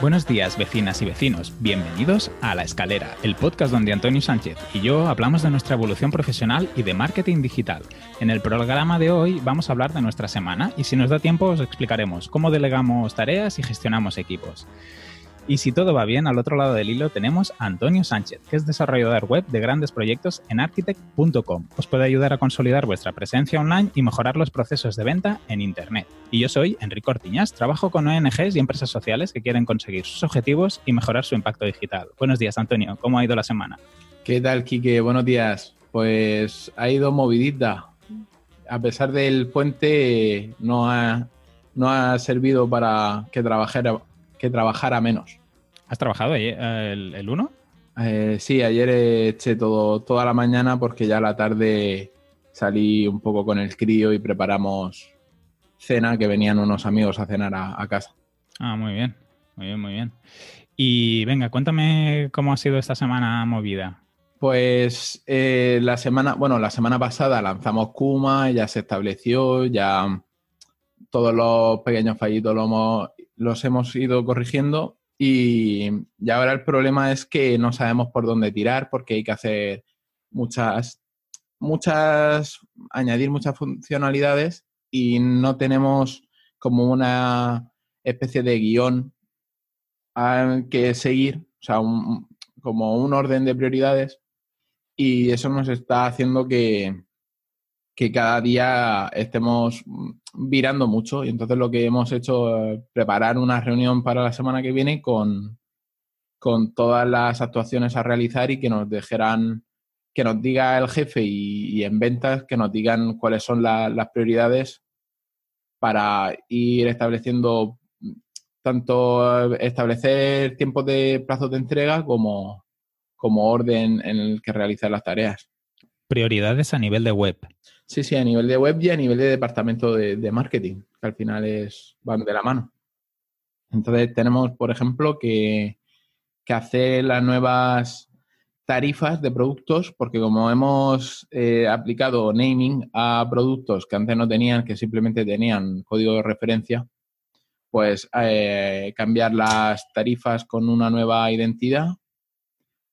Buenos días, vecinas y vecinos. Bienvenidos a La Escalera, el podcast donde Antonio Sánchez y yo hablamos de nuestra evolución profesional y de marketing digital. En el programa de hoy vamos a hablar de nuestra semana y si nos da tiempo os explicaremos cómo delegamos tareas y gestionamos equipos. Y si todo va bien, al otro lado del hilo tenemos a Antonio Sánchez, que es desarrollador web de grandes proyectos en architect.com. Os puede ayudar a consolidar vuestra presencia online y mejorar los procesos de venta en Internet. Y yo soy Enrique Cortiñas, trabajo con ONGs y empresas sociales que quieren conseguir sus objetivos y mejorar su impacto digital. Buenos días, Antonio. ¿Cómo ha ido la semana? ¿Qué tal, Quique? Buenos días. Pues ha ido movidita. A pesar del puente, no ha servido para que trabajara menos. ¿Has trabajado ayer, el 1? Sí, ayer eché toda la mañana porque ya a la tarde salí un poco con el crío y preparamos cena, que venían unos amigos a cenar a casa. Ah, muy bien, muy bien, muy bien. Y venga, cuéntame cómo ha sido esta semana movida. Pues la semana pasada lanzamos Kuma, ya se estableció, ya todos los pequeños fallitos los hemos ido corrigiendo y ahora el problema es que no sabemos por dónde tirar porque hay que hacer añadir muchas funcionalidades y no tenemos como una especie de guión que seguir, o sea, como un orden de prioridades, y eso nos está haciendo que cada día estemos virando mucho, y entonces lo que hemos hecho es preparar una reunión para la semana que viene con todas las actuaciones a realizar y que nos diga el jefe y en ventas que nos digan cuáles son las prioridades para ir estableciendo, tanto establecer tiempos de plazos de entrega como orden en el que realizar las tareas. Prioridades a nivel de web. Sí, a nivel de web y a nivel de departamento de marketing, que al final van de la mano. Entonces tenemos, por ejemplo, que hacer las nuevas tarifas de productos, porque como hemos aplicado naming a productos que antes no tenían, que simplemente tenían código de referencia, pues cambiar las tarifas con una nueva identidad,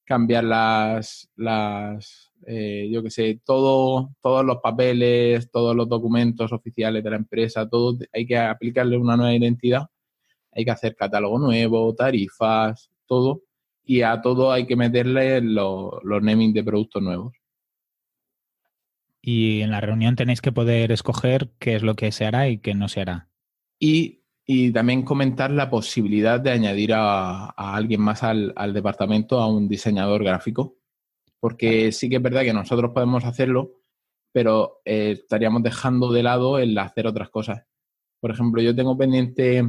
cambiar todos los papeles, todos los documentos oficiales de la empresa, todo, hay que aplicarle una nueva identidad, hay que hacer catálogo nuevo, tarifas, todo, y a todo hay que meterle los naming de productos nuevos. Y en la reunión tenéis que poder escoger qué es lo que se hará y qué no se hará. Y también comentar la posibilidad de añadir a alguien más al departamento, a un diseñador gráfico. Porque sí que es verdad que nosotros podemos hacerlo, pero estaríamos dejando de lado el hacer otras cosas. Por ejemplo, yo tengo pendiente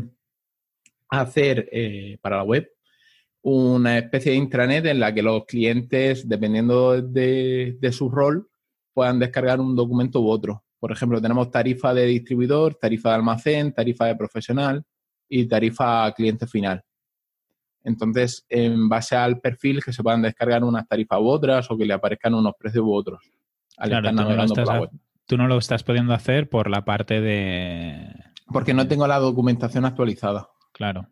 hacer para la web una especie de intranet en la que los clientes, dependiendo de su rol, puedan descargar un documento u otro. Por ejemplo, tenemos tarifa de distribuidor, tarifa de almacén, tarifa de profesional y tarifa cliente final. Entonces, en base al perfil, que se puedan descargar unas tarifas u otras o que le aparezcan unos precios u otros. Claro, tú no lo estás pudiendo hacer por la parte de... Porque no tengo la documentación actualizada. Claro.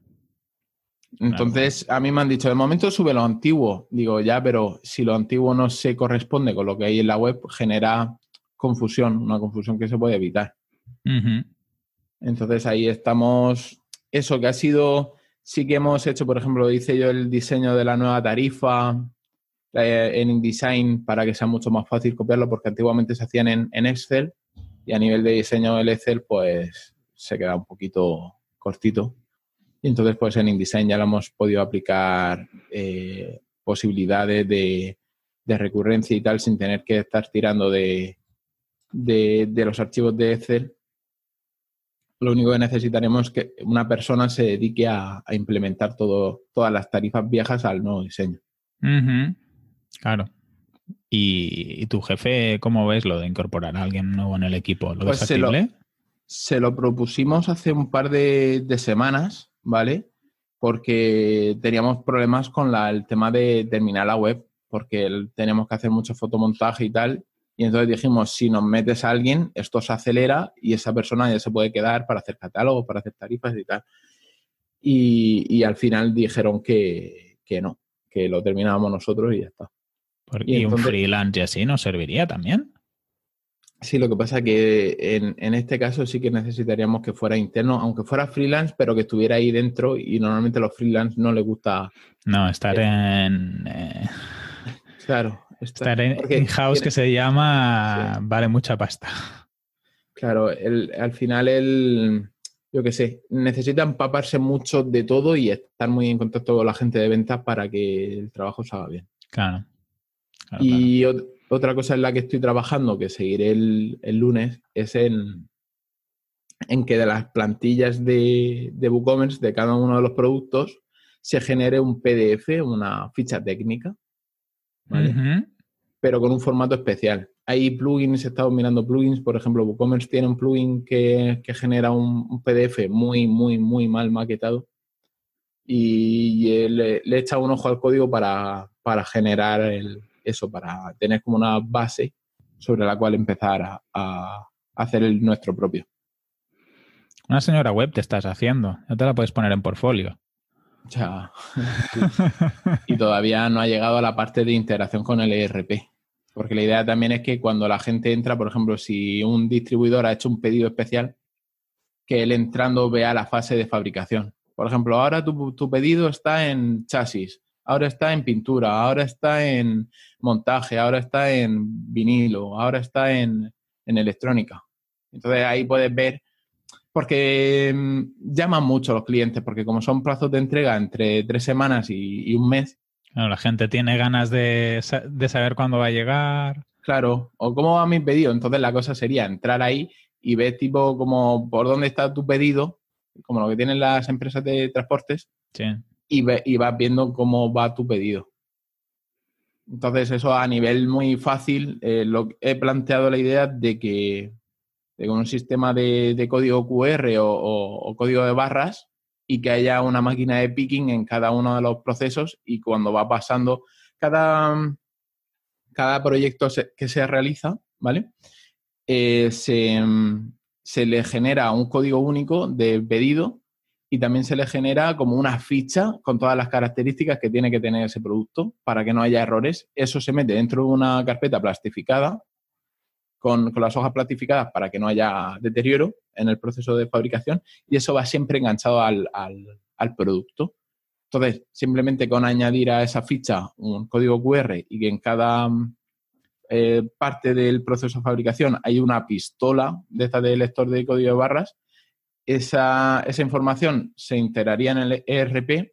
Entonces, claro. A mí me han dicho, de momento sube lo antiguo. Digo, ya, pero si lo antiguo no se corresponde con lo que hay en la web, genera confusión, una confusión que se puede evitar. Uh-huh. Entonces, ahí estamos... Eso que ha sido... Sí que hemos hecho, por ejemplo, hice yo el diseño de la nueva tarifa en InDesign para que sea mucho más fácil copiarlo, porque antiguamente se hacían en Excel y a nivel de diseño del Excel pues se queda un poquito cortito. Y entonces pues en InDesign ya lo hemos podido aplicar posibilidades de recurrencia y tal sin tener que estar tirando de los archivos de Excel. Lo único que necesitaremos es que una persona se dedique a implementar todas las tarifas viejas al nuevo diseño. Uh-huh. Claro. ¿Y tu jefe cómo ves lo de incorporar a alguien nuevo en el equipo? ¿Lo ves factible? Se lo propusimos hace un par de semanas, ¿vale? Porque teníamos problemas con el tema de terminar la web, porque tenemos que hacer mucho fotomontaje y tal. Y entonces dijimos, si nos metes a alguien, esto se acelera y esa persona ya se puede quedar para hacer catálogos, para hacer tarifas y tal. Y al final dijeron que no, que lo terminábamos nosotros y ya está. Y entonces, un freelance y así nos serviría también. Sí, lo que pasa es que en este caso sí que necesitaríamos que fuera interno, aunque fuera freelance, pero que estuviera ahí dentro, y normalmente a los freelance no les gusta... No, estar en... Claro. Estar en in-house, que se llama, sí, vale mucha pasta. Claro, al final yo qué sé, necesita empaparse mucho de todo y estar muy en contacto con la gente de ventas para que el trabajo se haga bien. Claro. Otra cosa en la que estoy trabajando, que seguiré el lunes, es en que de las plantillas de WooCommerce, de cada uno de los productos, se genere un PDF, una ficha técnica, ¿vale? Uh-huh. Pero con un formato especial. Hay plugins, he estado mirando plugins, por ejemplo, WooCommerce tiene un plugin que genera un PDF muy, muy, muy mal maquetado, y le he echado un ojo al código para generar eso, para tener como una base sobre la cual empezar a hacer nuestro propio. Una señora web te estás haciendo, no te la puedes poner en portfolio. Ya. Y todavía no ha llegado a la parte de integración con el ERP, porque la idea también es que cuando la gente entra, por ejemplo, si un distribuidor ha hecho un pedido especial, que él entrando vea la fase de fabricación. Por ejemplo, ahora tu pedido está en chasis, ahora está en pintura, ahora está en montaje, ahora está en vinilo, ahora está en electrónica. Entonces ahí puedes ver, porque llaman mucho a los clientes, porque como son plazos de entrega entre 3 semanas y un mes. Claro, la gente tiene ganas de saber cuándo va a llegar. Claro, o cómo va mi pedido. Entonces la cosa sería entrar ahí y ver tipo como por dónde está tu pedido, como lo que tienen las empresas de transportes, sí, y vas viendo cómo va tu pedido. Entonces eso a nivel muy fácil, he planteado la idea de que con un sistema de código QR o código de barras, y que haya una máquina de picking en cada uno de los procesos, y cuando va pasando cada proyecto que se realiza, ¿vale? Se le genera un código único de pedido, y también se le genera como una ficha con todas las características que tiene que tener ese producto para que no haya errores. Eso se mete dentro de una carpeta plastificada, con las hojas plastificadas para que no haya deterioro en el proceso de fabricación, y eso va siempre enganchado al producto. Entonces, simplemente con añadir a esa ficha un código QR, y que en cada parte del proceso de fabricación hay una pistola de esta de lector de código de barras, esa información se integraría en el ERP.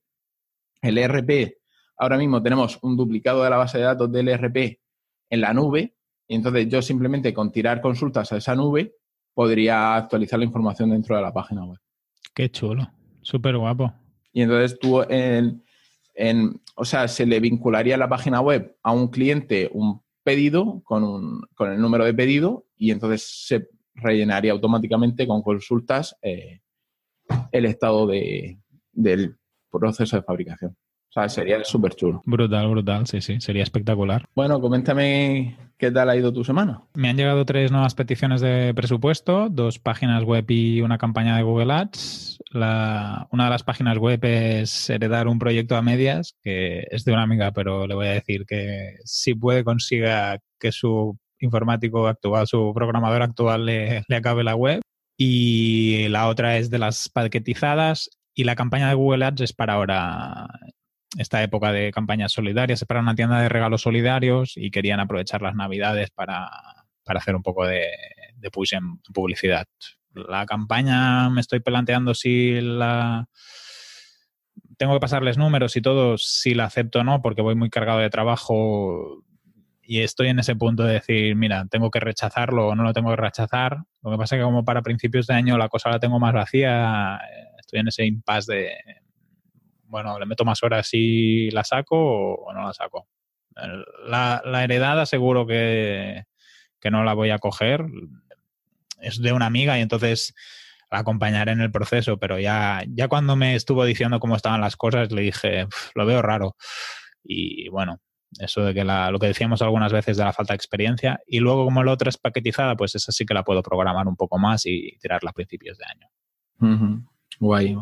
El ERP, ahora mismo tenemos un duplicado de la base de datos del ERP en la nube. Y entonces yo simplemente con tirar consultas a esa nube podría actualizar la información dentro de la página web. ¡Qué chulo! ¡Súper guapo! Y entonces tú, o sea, se le vincularía la página web a un cliente un pedido con el número de pedido, y entonces se rellenaría automáticamente con consultas el estado del proceso de fabricación. O sea, sería súper chulo. Brutal, brutal, sí, sí, sería espectacular. Bueno, coméntame qué tal ha ido tu semana. Me han llegado 3 nuevas peticiones de presupuesto, 2 páginas web y una campaña de Google Ads. Una de las páginas web es heredar un proyecto a medias, que es de una amiga, pero le voy a decir que si puede consiga que su informático actual, su programador actual le acabe la web. Y la otra es de las paquetizadas, y la campaña de Google Ads es para ahora... Esta época de campañas solidarias, es para una tienda de regalos solidarios, y querían aprovechar las navidades para hacer un poco de push en publicidad. La campaña me estoy planteando si la... Tengo que pasarles números y todo, si la acepto o no, porque voy muy cargado de trabajo y estoy en ese punto de decir, mira, tengo que rechazarlo o no lo tengo que rechazar. Lo que pasa es que como para principios de año la cosa la tengo más vacía, estoy en ese impasse de... Bueno, le meto más horas si la saco o no la saco. La heredada seguro que no la voy a coger. Es de una amiga y entonces la acompañaré en el proceso. Pero ya cuando me estuvo diciendo cómo estaban las cosas, le dije, lo veo raro. Y bueno, eso de que lo que decíamos algunas veces de la falta de experiencia. Y luego, como la otra es paquetizada, pues esa sí que la puedo programar un poco más y tirarla a principios de año. Uh-huh. Guay.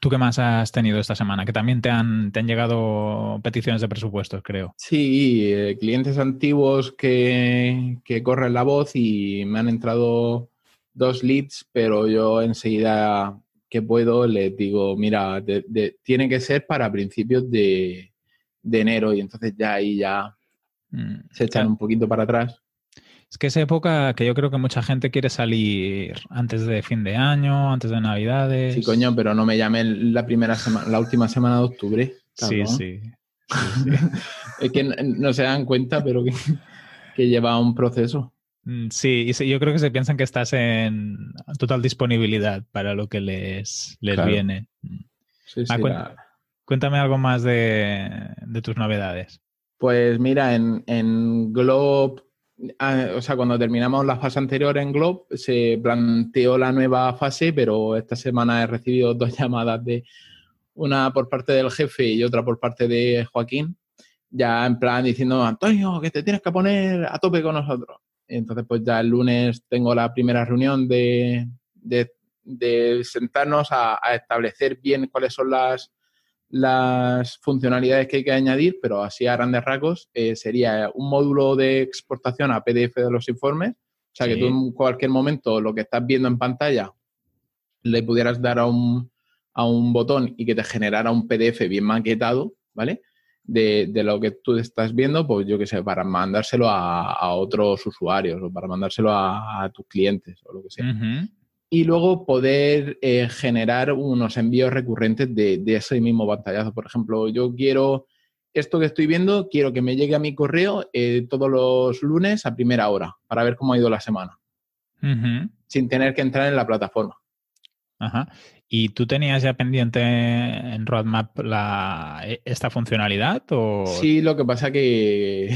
¿Tú qué más has tenido esta semana? Que también te han llegado peticiones de presupuestos, creo. Sí, clientes antiguos que corren la voz y me han entrado 2 leads, pero yo enseguida que puedo les digo, mira, tiene que ser para principios de enero, y entonces ya ahí ya se echan un poquito para atrás. Es que esa época que yo creo que mucha gente quiere salir antes de fin de año, antes de Navidades. Sí, coño, pero no me llamen la última semana de octubre. Cabrón. Sí. Es que no se dan cuenta, pero que lleva un proceso. Sí, y yo creo que se piensan que estás en total disponibilidad para lo que les claro. Viene. Sí, Cuéntame algo más de tus novedades. Pues mira, en Globe, o sea, cuando terminamos la fase anterior en Globe, se planteó la nueva fase, pero esta semana he recibido 2 llamadas, una por parte del jefe y otra por parte de Joaquín, ya en plan diciendo, Antonio, que te tienes que poner a tope con nosotros. Entonces, pues ya el lunes tengo la primera reunión de sentarnos a establecer bien cuáles son las funcionalidades que hay que añadir, pero así a grandes rasgos sería un módulo de exportación a PDF de los informes, o sea, sí, que tú en cualquier momento lo que estás viendo en pantalla le pudieras dar a un botón y que te generara un PDF bien maquetado, ¿vale? De lo que tú estás viendo, pues yo qué sé, para mandárselo a otros usuarios o para mandárselo a tus clientes o lo que sea. Uh-huh. Y luego poder generar unos envíos recurrentes de ese mismo pantallazo. Por ejemplo, yo quiero, esto que estoy viendo, quiero que me llegue a mi correo todos los lunes a primera hora para ver cómo ha ido la semana, uh-huh, sin tener que entrar en la plataforma. Ajá. ¿Y tú tenías ya pendiente en Roadmap esta funcionalidad? ¿O? Sí, lo que pasa que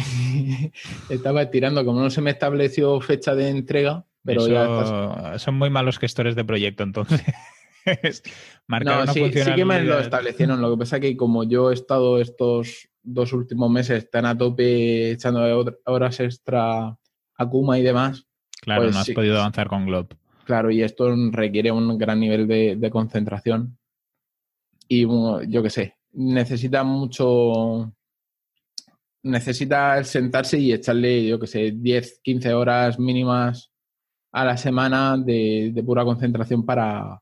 estaba estirando, como no se me estableció fecha de entrega. Pero son muy malos gestores de proyecto, entonces. No, sí que me lo establecieron. Lo que pasa es que como yo he estado estos 2 últimos meses tan a tope echando horas extra a Kuma y demás. Claro, pues no has podido avanzar con Globe. Claro, y esto requiere un gran nivel de concentración. Y yo qué sé, necesita sentarse y echarle, yo qué sé, 10, 15 horas mínimas a la semana de pura concentración para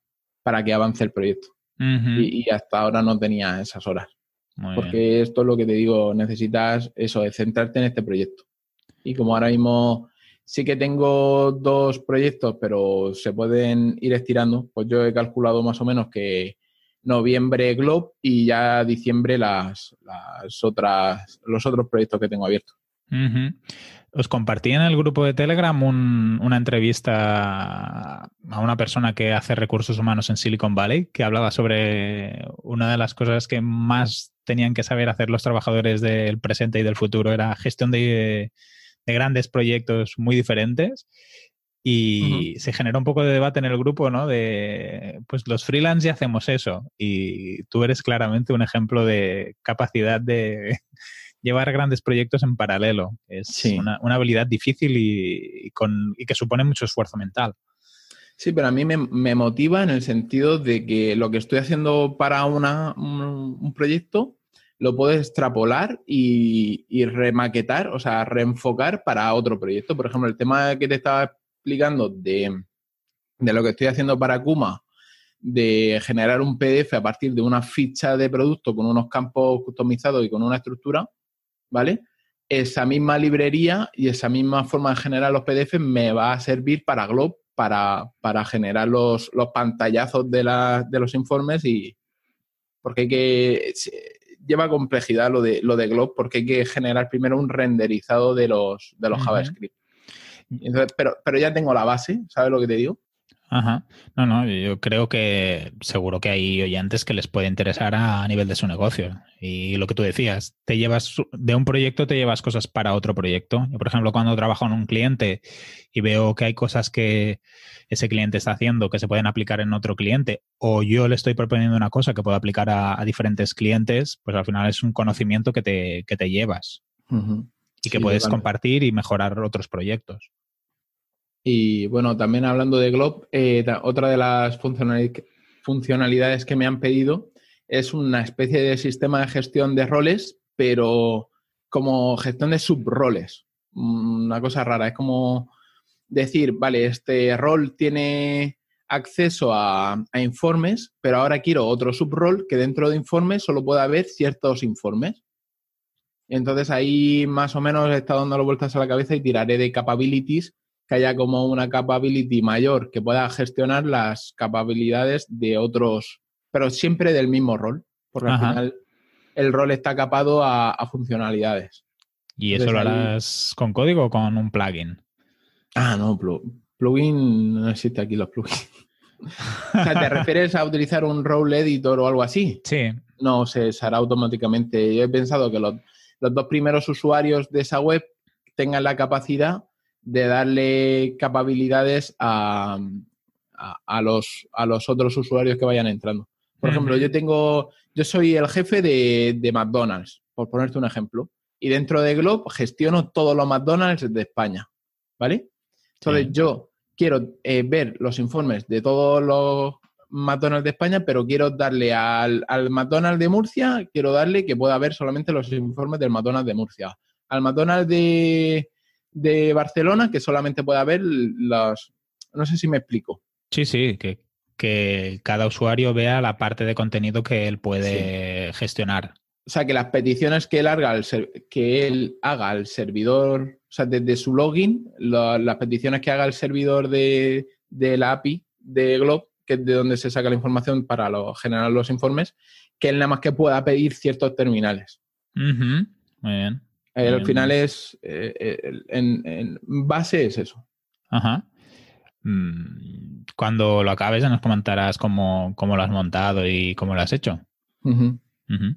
que avance el proyecto. Uh-huh. Y hasta ahora no tenía esas horas. Muy porque bien. Esto es lo que te digo, necesitas eso, es centrarte en este proyecto. Y como ahora mismo sí que tengo 2 proyectos, pero se pueden ir estirando, pues yo he calculado más o menos que noviembre Globe y ya diciembre los otros proyectos que tengo abiertos. Uh-huh. Os compartí en el grupo de Telegram una entrevista a una persona que hace recursos humanos en Silicon Valley, que hablaba sobre una de las cosas que más tenían que saber hacer los trabajadores del presente y del futuro. Era gestión de grandes proyectos muy diferentes. Y uh-huh, se generó un poco de debate en el grupo, ¿no? De, pues los freelance ya hacemos eso. Y tú eres claramente un ejemplo de capacidad de llevar grandes proyectos en paralelo. Es sí, una habilidad difícil y que supone mucho esfuerzo mental. Sí, pero a mí me motiva en el sentido de que lo que estoy haciendo para un proyecto lo puedo extrapolar y remaquetar, o sea, reenfocar para otro proyecto. Por ejemplo, el tema que te estaba explicando de lo que estoy haciendo para Kuma, de generar un PDF a partir de una ficha de producto con unos campos customizados y con una estructura, ¿vale? Esa misma librería y esa misma forma de generar los PDF me va a servir para Globe, para generar los pantallazos de los informes, y porque hay que lleva complejidad lo de Globe, porque hay que generar primero un renderizado de los uh-huh, JavaScript. Entonces, pero ya tengo la base, ¿sabes lo que te digo? Ajá. No, no, yo creo que seguro que hay oyentes que les puede interesar a nivel de su negocio. Y lo que tú decías, te llevas de un proyecto, te llevas cosas para otro proyecto. Yo, por ejemplo, cuando trabajo en un cliente y veo que hay cosas que ese cliente está haciendo que se pueden aplicar en otro cliente, o yo le estoy proponiendo una cosa que puedo aplicar a diferentes clientes, pues al final es un conocimiento que te llevas. Uh-huh. Y que sí, puedes compartir y mejorar otros proyectos. Y bueno, también hablando de Globe, otra de las funcionalidades que me han pedido es una especie de sistema de gestión de roles, pero como gestión de subroles. Una cosa rara, es como decir, vale, este rol tiene acceso a informes, pero ahora quiero otro subrol que dentro de informes solo pueda haber ciertos informes. Entonces ahí más o menos he estado dando vueltas a la cabeza y tiraré de capabilities, que haya como una capability mayor que pueda gestionar las capacidades de otros, pero siempre del mismo rol, porque Ajá. al final el rol está capado a funcionalidades. ¿Y eso entonces, lo harás ahí... con código o con un plugin? Ah, no, plugin, no existe aquí los plugins. O sea, ¿te refieres a utilizar un role editor o algo así? Sí. No, se hará automáticamente. Yo he pensado que los dos primeros usuarios de esa web tengan la capacidad de darle capacidades a los otros usuarios que vayan entrando. Por ejemplo, yo soy el jefe de McDonald's, por ponerte un ejemplo, y dentro de Globe gestiono todos los McDonald's de España, ¿vale? Entonces yo quiero ver los informes de todos los McDonald's de España, pero quiero darle al McDonald's de Murcia, quiero darle que pueda ver solamente los informes del McDonald's de Murcia. Al McDonald's de Barcelona, que solamente puede haber las... No sé si me explico. Sí, sí, que cada usuario vea la parte de contenido que él puede gestionar. O sea, que las peticiones que él haga al servidor, o sea, desde su login, las peticiones que haga el servidor de la API de Globe, que es de donde se saca la información para generar los informes, que él nada más que pueda pedir ciertos terminales. Uh-huh. Muy bien. Al final es, en base es eso. Ajá. Cuando lo acabes ya nos comentarás cómo lo has montado y cómo lo has hecho. Uh-huh. Uh-huh.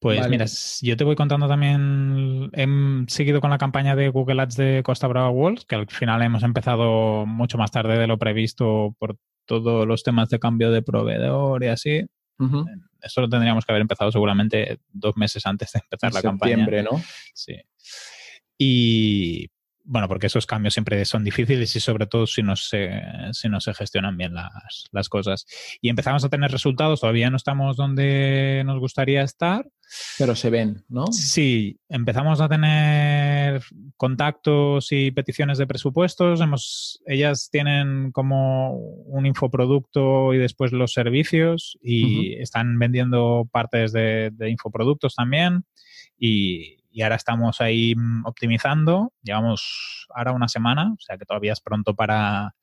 Pues vale. Mira, yo te voy contando también, he seguido con la campaña de Google Ads de Costa Brava World, que al final hemos empezado mucho más tarde de lo previsto por todos los temas de cambio de proveedor y así. Uh-huh. Eso lo tendríamos que haber empezado seguramente 2 meses antes de empezar la campaña. En septiembre, ¿no? Sí. Y bueno, porque esos cambios siempre son difíciles y sobre todo si no se gestionan bien las cosas. Y empezamos a tener resultados. Todavía no estamos donde nos gustaría estar. Pero se ven, ¿no? Sí. Empezamos a tener contactos y peticiones de presupuestos. Ellas tienen como un infoproducto y después los servicios y uh-huh. están vendiendo partes de infoproductos también y ahora estamos ahí optimizando. Llevamos ahora 1 semana, o sea que todavía es pronto para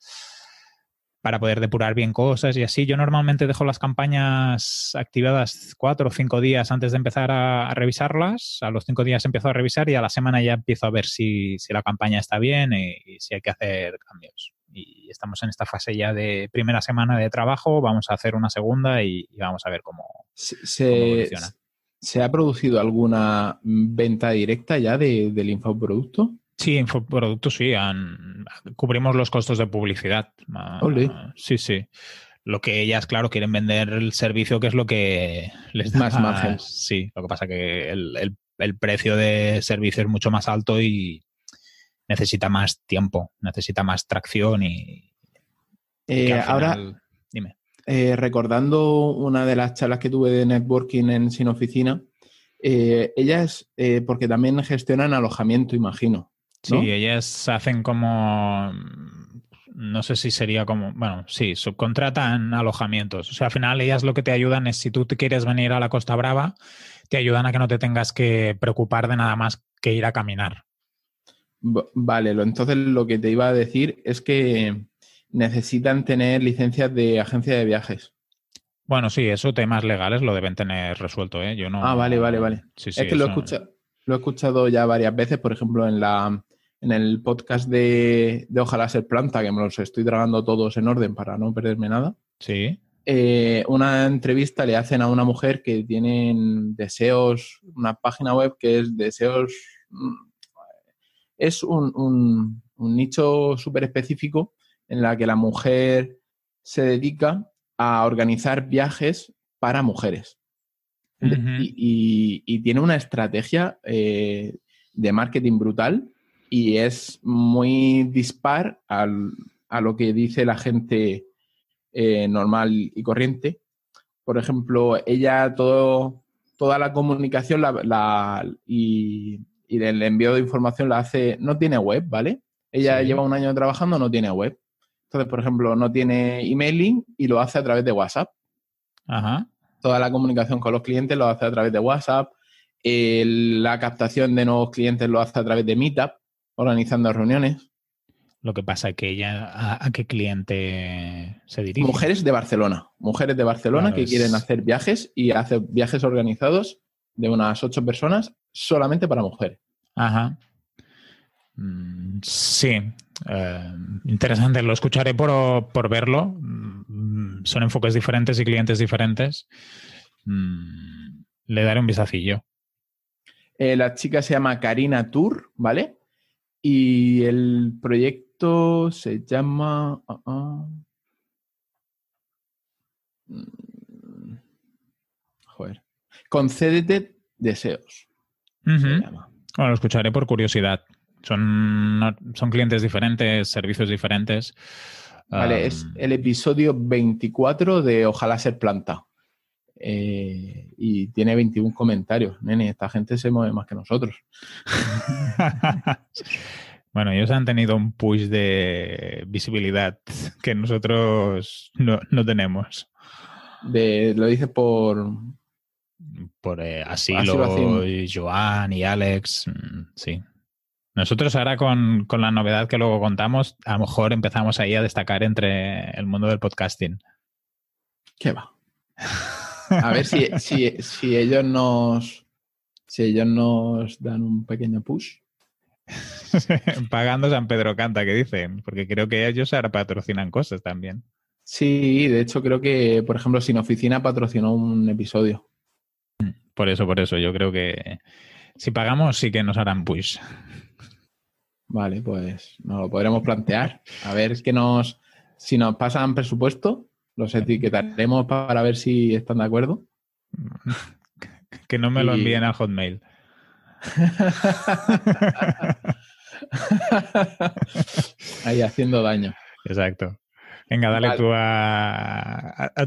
poder depurar bien cosas y así. Yo normalmente dejo las campañas activadas 4 o 5 días antes de empezar a revisarlas. A los 5 días empiezo a revisar y a la semana ya empiezo a ver si la campaña está bien y si hay que hacer cambios. Y estamos en esta fase ya de primera semana de trabajo. Vamos a hacer una segunda y vamos a ver cómo evoluciona. ¿Se ha producido alguna venta directa ya del infoproducto? Sí, infoproducto sí. Cubrimos los costos de publicidad. Olé. Sí, sí. Lo que ellas, claro, quieren vender el servicio, que es lo que les da más margen. Sí, lo que pasa que el precio de servicio es mucho más alto y necesita más tiempo, necesita más tracción y al final, ahora, dime. Recordando una de las charlas que tuve de networking en Sin Oficina, ellas, porque también gestionan alojamiento, imagino, ¿no? Sí, ellas hacen como, no sé si sería como, bueno, sí, subcontratan alojamientos. O sea, al final ellas lo que te ayudan es, si tú te quieres venir a la Costa Brava, te ayudan a que no te tengas que preocupar de nada más que ir a caminar. Vale, entonces lo que te iba a decir es que... necesitan tener licencias de agencia de viajes. Bueno, sí, eso temas legales lo deben tener resuelto, ¿eh? Yo no... Ah, vale. Sí, es que eso... lo he escuchado ya varias veces, por ejemplo, en la en el podcast de Ojalá Ser Planta, que me los estoy tragando todos en orden para no perderme nada. Sí. Una entrevista le hacen a una mujer que tiene deseos, una página web que es deseos... Es un nicho súper específico en la que la mujer se dedica a organizar viajes para mujeres. Uh-huh. Y tiene una estrategia de marketing brutal y es muy dispar a lo que dice la gente normal y corriente. Por ejemplo, ella toda la comunicación y el envío de información la hace... No tiene web, ¿vale? Ella lleva un año trabajando, no tiene web. Entonces, por ejemplo, no tiene emailing y lo hace a través de WhatsApp. Ajá. Toda la comunicación con los clientes lo hace a través de WhatsApp. La captación de nuevos clientes lo hace a través de Meetup, organizando reuniones. Lo que pasa es que ella... ¿A qué cliente se dirige? Mujeres de Barcelona. Mujeres de Barcelona que quieren hacer viajes y hace viajes organizados de unas 8 personas solamente para mujeres. Ajá. Sí. Interesante. Lo escucharé por verlo. Son enfoques diferentes y clientes diferentes. Le daré un vistacillo. La chica se llama Karina Tur, ¿vale? Y el proyecto se llama... Joder. Concédete Deseos. Uh-huh. Se llama. Bueno, lo escucharé por curiosidad. Son clientes diferentes, servicios diferentes. Vale, es el episodio 24 de Ojalá Ser Planta. Y tiene 21 comentarios. Nene, esta gente se mueve más que nosotros. Bueno, ellos han tenido un push de visibilidad que nosotros no tenemos. Lo dices por Asilo, Joan y Alex, sí. Nosotros ahora con la novedad que luego contamos, a lo mejor empezamos ahí a destacar entre el mundo del podcasting. ¿Qué va? A ver si ellos nos dan un pequeño push. Pagando San Pedro Canta, que dicen, porque creo que ellos ahora patrocinan cosas también. Sí, de hecho creo que, por ejemplo, Sin Oficina patrocinó un episodio. Por eso. Yo creo que si pagamos sí que nos harán push. Vale, pues nos lo podremos plantear. A ver si nos pasan presupuesto, los etiquetaremos para ver si están de acuerdo. Que no me lo envíen al Hotmail. Ahí haciendo daño. Exacto. Venga, dale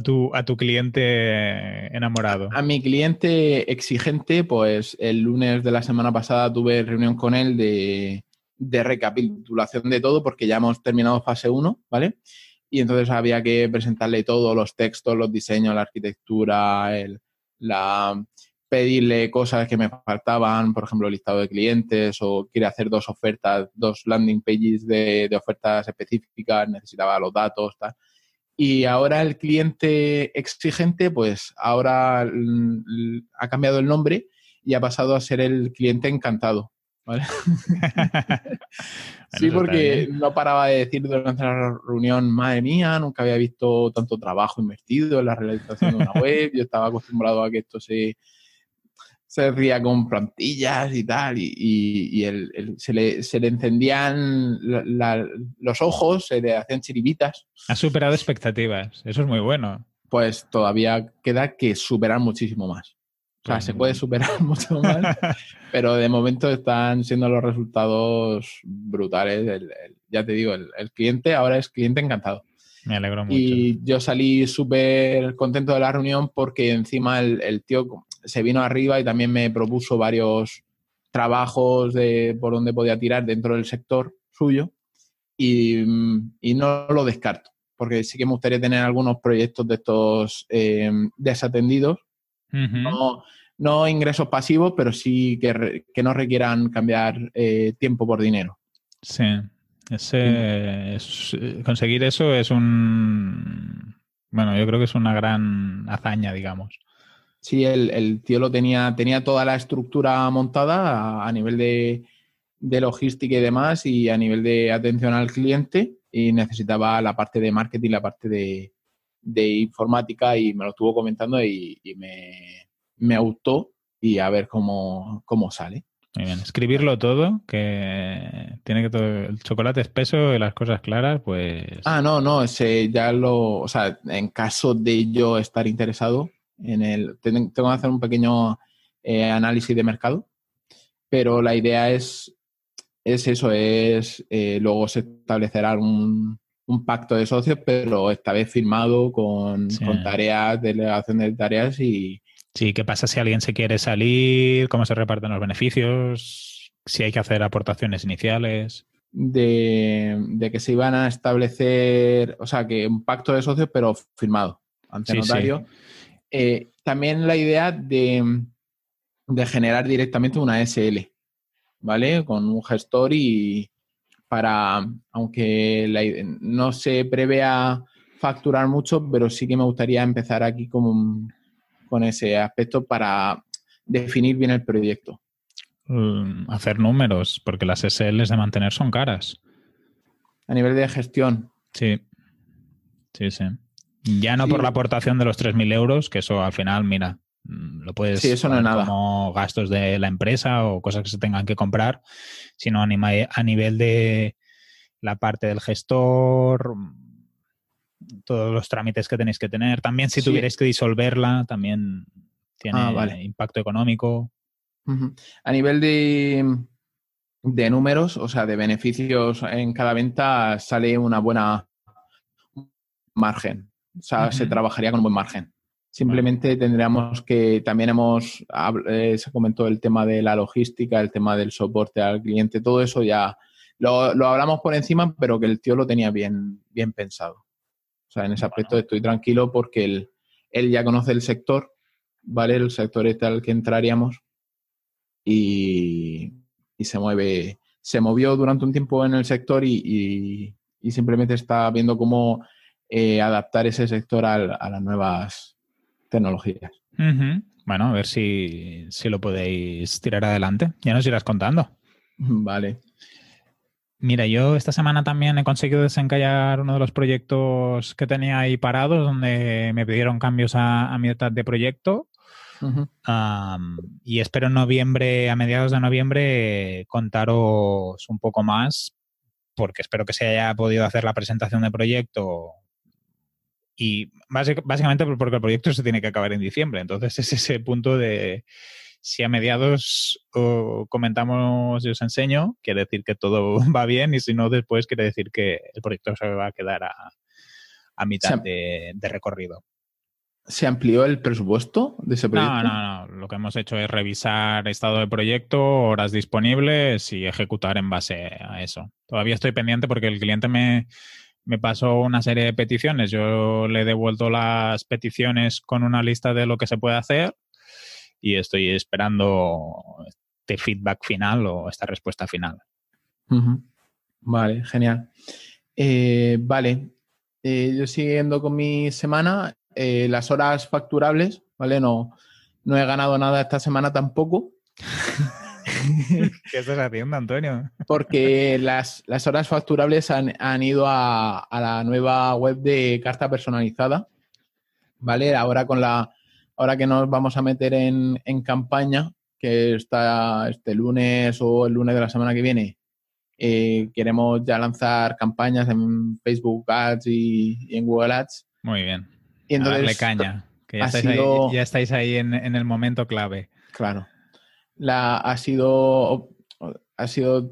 tú a tu cliente enamorado. A mi cliente exigente, pues el lunes de la semana pasada tuve reunión con él de recapitulación de todo porque ya hemos terminado fase 1, ¿vale? Y entonces había que presentarle todos los textos, los diseños, la arquitectura, pedirle cosas que me faltaban, por ejemplo, el listado de clientes, o quiere hacer 2 ofertas, 2 landing pages de ofertas específicas, necesitaba los datos, tal. Y ahora el cliente exigente, pues ahora ha cambiado el nombre y ha pasado a ser el cliente encantado, ¿vale? Sí, porque no paraba de decir durante la reunión, madre mía, nunca había visto tanto trabajo invertido en la realización de una web, yo estaba acostumbrado a que esto se ría con plantillas y tal, y se le encendían los ojos, se le hacían chiribitas. Ha superado expectativas, eso es muy bueno. Pues todavía queda que superar muchísimo más. Pues, o sea, se puede superar mucho más, pero de momento están siendo los resultados brutales. Ya te digo, el cliente ahora es cliente encantado. Me alegro mucho. Y yo salí súper contento de la reunión porque encima el tío se vino arriba y también me propuso varios trabajos por donde podía tirar dentro del sector suyo y no lo descarto, porque sí que me gustaría tener algunos proyectos de estos desatendidos, uh-huh. no ingresos pasivos, pero sí que no requieran cambiar tiempo por dinero. Sí, conseguir eso es yo creo que es una gran hazaña, digamos. Sí, el tío lo tenía toda la estructura montada a nivel de logística y demás, y a nivel de atención al cliente, y necesitaba la parte de marketing, la parte de informática, y me lo estuvo comentando y me gustó, y a ver cómo sale. Muy bien, escribirlo todo, que tiene que todo, el chocolate espeso y las cosas claras, pues... Ah, no, ese ya lo... O sea, en caso de yo estar interesado en el... Tengo que hacer un pequeño análisis de mercado, pero la idea es luego se establecerá un pacto de socios, pero esta vez firmado con tareas, delegación de tareas y... Sí, ¿qué pasa si alguien se quiere salir? ¿Cómo se reparten los beneficios? ¿Si hay que hacer aportaciones iniciales? De que se iban a establecer, o sea, que un pacto de socios, pero firmado ante notario. Sí. También la idea de generar directamente una SL, ¿vale? Con un gestor y para, aunque no se prevea facturar mucho, pero sí que me gustaría empezar aquí como con ese aspecto para definir bien el proyecto. Hacer números, porque las SLs de mantener son caras. A nivel de gestión. Sí. Ya no por la aportación de los 3.000 euros, que eso al final, mira, lo puedes... Sí, eso no es nada. Como gastos de la empresa o cosas que se tengan que comprar, sino a nivel de la parte del gestor... Todos los trámites que tenéis que tener. También si tuvierais que disolverla, también tiene impacto económico. Uh-huh. A nivel de números, o sea, de beneficios en cada venta, sale una buena margen. O sea, se trabajaría con un buen margen. Simplemente tendríamos que... También se comentó el tema de la logística, el tema del soporte al cliente, todo eso ya lo hablamos por encima, pero que el tío lo tenía bien pensado. O sea, en ese aspecto estoy tranquilo porque él ya conoce el sector, ¿vale? El sector este al que entraríamos y se movió durante un tiempo en el sector y simplemente está viendo cómo adaptar ese sector a las nuevas tecnologías. Uh-huh. Bueno, a ver si lo podéis tirar adelante. Ya nos irás contando. Vale. Mira, yo esta semana también he conseguido desencallar uno de los proyectos que tenía ahí parados, donde me pidieron cambios a mi etapa de proyecto. Uh-huh. Y espero en noviembre, a mediados de noviembre, contaros un poco más, porque espero que se haya podido hacer la presentación de proyecto. Y básicamente porque el proyecto se tiene que acabar en diciembre. Entonces es ese punto de... Si a mediados comentamos y os enseño, quiere decir que todo va bien, y si no, después quiere decir que el proyecto se va a quedar a mitad de recorrido. ¿Se amplió el presupuesto de ese proyecto? No. Lo que hemos hecho es revisar estado de proyecto, horas disponibles y ejecutar en base a eso. Todavía estoy pendiente porque el cliente me pasó una serie de peticiones. Yo le he devuelto las peticiones con una lista de lo que se puede hacer. Y estoy esperando este feedback final o esta respuesta final. Uh-huh. Vale, genial. Vale, yo siguiendo con mi semana, las horas facturables, ¿vale? No he ganado nada esta semana tampoco. ¿Qué estás haciendo, Antonio? Porque las horas facturables han ido a la nueva web de carta personalizada, ¿vale? Ahora que nos vamos a meter en campaña, que está este lunes o el lunes de la semana que viene, queremos ya lanzar campañas en Facebook Ads y en Google Ads. Muy bien. Y entonces, darle caña, que ya estáis ahí en el momento clave. Claro. Ha sido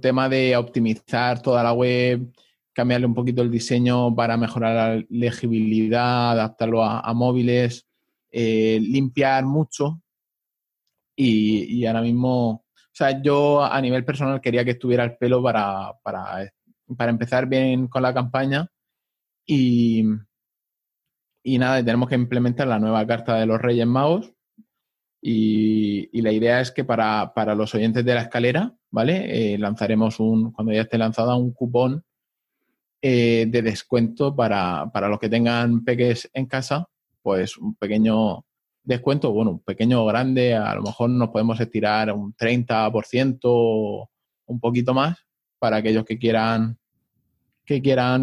tema de optimizar toda la web, cambiarle un poquito el diseño para mejorar la legibilidad, adaptarlo a móviles... limpiar mucho y ahora mismo, o sea, yo a nivel personal quería que estuviera al pelo para empezar bien con la campaña y nada, tenemos que implementar la nueva carta de los Reyes Magos y la idea es que para los oyentes de La Escalera, ¿vale? Lanzaremos cuando ya esté lanzada, un cupón de descuento para los que tengan peques en casa. Pues un pequeño descuento, bueno, un pequeño o grande, a lo mejor nos podemos estirar un 30% o un poquito más para aquellos que quieran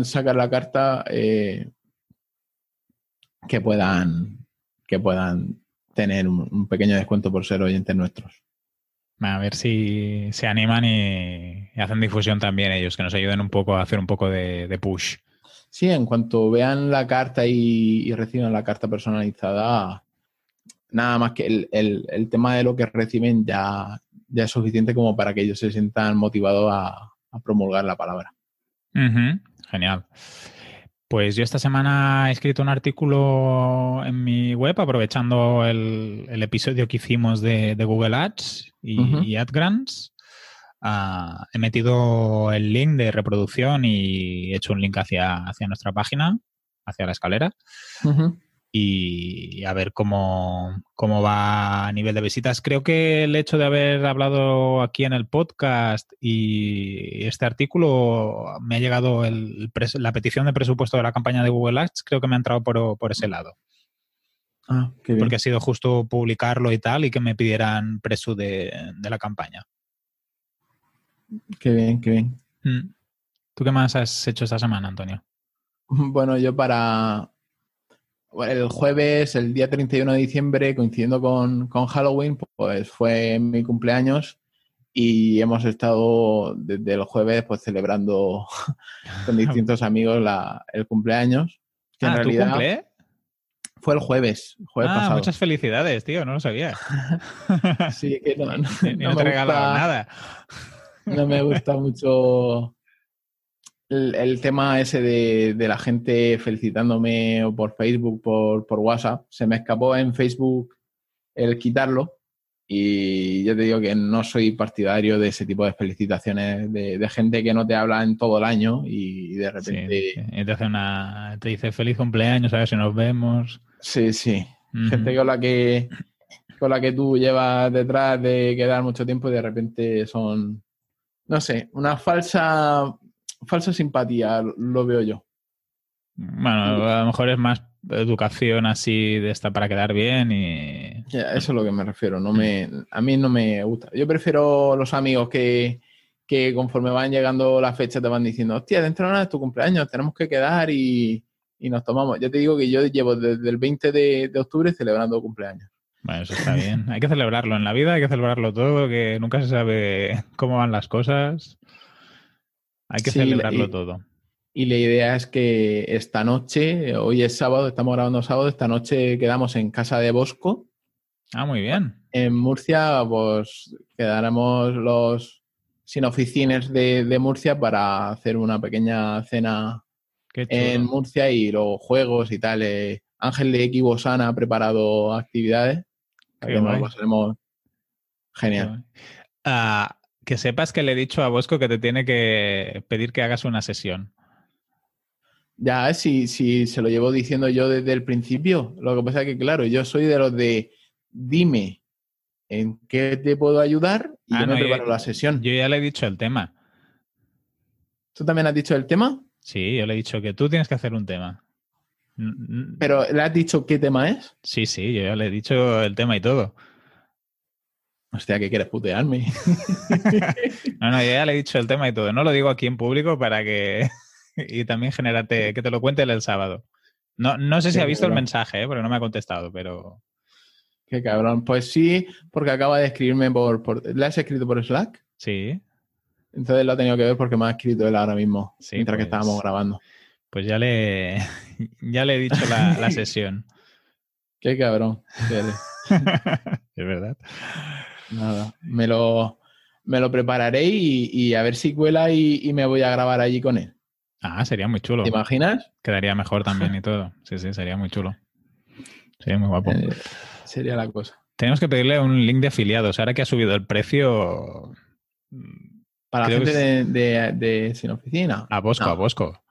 sacar la carta, que puedan tener un pequeño descuento por ser oyentes nuestros. A ver si se animan y hacen difusión también ellos, que nos ayuden un poco a hacer un poco de push. Sí, en cuanto vean la carta y reciban la carta personalizada, nada más que el tema de lo que reciben ya es suficiente como para que ellos se sientan motivados a promulgar la palabra. Uh-huh. Genial. Pues yo esta semana he escrito un artículo en mi web aprovechando el episodio que hicimos de Google Ads y AdGrants. He metido el link de reproducción y he hecho un link hacia nuestra página, hacia La Escalera. Uh-huh. Y a ver cómo va a nivel de visitas. Creo que el hecho de haber hablado aquí en el podcast y este artículo, me ha llegado la petición de presupuesto de la campaña de Google Ads, creo que me ha entrado por ese lado. Ah, qué bien. Porque ha sido justo publicarlo y tal, y que me pidieran presu de la campaña. Qué bien, qué bien. ¿Tú qué más has hecho esta semana, Antonio? Bueno, yo el jueves, el día 31 de diciembre, coincidiendo con Halloween, pues fue mi cumpleaños y hemos estado desde el jueves pues celebrando con distintos amigos el cumpleaños. Que en realidad, ¿tu cumple? Fue el jueves pasado. Muchas felicidades, tío, no lo sabía. Sí, que no te regalaba nada. No me gusta mucho el tema ese de la gente felicitándome o por Facebook, por WhatsApp. Se me escapó en Facebook el quitarlo y yo te digo que no soy partidario de ese tipo de felicitaciones de gente que no te habla en todo el año y de repente... Sí, sí. Te dice feliz cumpleaños, a ver si nos vemos. Sí, sí. Uh-huh. Gente con la que tú llevas detrás de quedar mucho tiempo y de repente son, no sé, una falsa simpatía, lo veo yo. Bueno, a lo mejor es más educación así de esta para quedar bien y... Ya, eso es lo que me refiero. A mí no me gusta. Yo prefiero los amigos que conforme van llegando las fechas te van diciendo, hostia, dentro de nada es tu cumpleaños, tenemos que quedar y nos tomamos. Ya te digo que yo llevo desde el 20 de octubre celebrando cumpleaños. Bueno, eso está bien. Hay que celebrarlo en la vida, hay que celebrarlo todo, que nunca se sabe cómo van las cosas. Hay que celebrarlo todo. Y la idea es que esta noche, hoy es sábado, estamos grabando sábado, esta noche quedamos en casa de Bosco. Ah, muy bien. En Murcia, pues quedaremos los Sin Oficinas de Murcia para hacer una pequeña cena en Murcia y los juegos y tal. Ángel de Equibosana ha preparado actividades. Que nos pasaremos genial. Que sepas que le he dicho a Bosco que te tiene que pedir que hagas una sesión. Ya, sí, se lo llevo diciendo yo desde el principio. Lo que pasa es que, claro, yo soy de los de dime en qué te puedo ayudar y yo me preparo la sesión. Yo ya le he dicho el tema. ¿Tú también has dicho el tema? Sí, yo le he dicho que tú tienes que hacer un tema. ¿Pero le has dicho qué tema es? Sí, yo ya le he dicho el tema y todo. Hostia, que quieres putearme. No, yo ya le he dicho el tema y todo. No lo digo aquí en público para que... y también genérate que te lo cuente el sábado. No sé si ha visto cabrón el mensaje, porque no me ha contestado, pero... Qué cabrón. Pues sí, porque acaba de escribirme por... ¿Le has escrito por Slack? Sí. Entonces lo ha tenido que ver porque me ha escrito él ahora mismo, sí, mientras que estábamos grabando. Pues ya le he dicho la sesión. Qué cabrón. Es verdad. Nada, me lo prepararé y a ver si cuela y me voy a grabar allí con él. Ah, sería muy chulo. ¿Te imaginas? Quedaría mejor también y todo. Sí, sería muy chulo. Sería muy guapo. Sería la cosa. Tenemos que pedirle un link de afiliados. Ahora que ha subido el precio... Para la gente que... de Sin Oficina. A Bosco.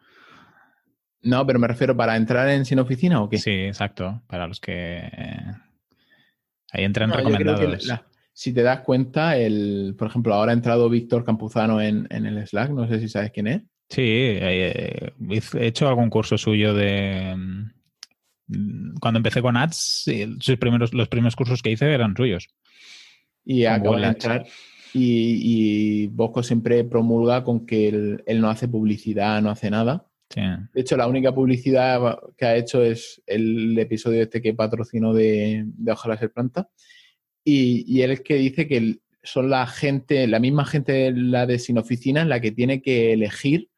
No, pero me refiero para entrar en Sin Oficina o qué. Sí, exacto. Para los que... Ahí entran recomendados. Si te das cuenta, por ejemplo, ahora ha entrado Víctor Campuzano en el Slack, no sé si sabes quién es. Sí, he hecho algún curso suyo de... Cuando empecé con Ads, los primeros cursos que hice eran suyos. Y acaba de entrar y Bosco siempre promulga con que él no hace publicidad, no hace nada. Sí. De hecho, la única publicidad que ha hecho es el episodio este que patrocinó de Ojalá Ser Planta. Y él es que dice que son la misma gente, la de Sin Oficina, la que tiene que elegir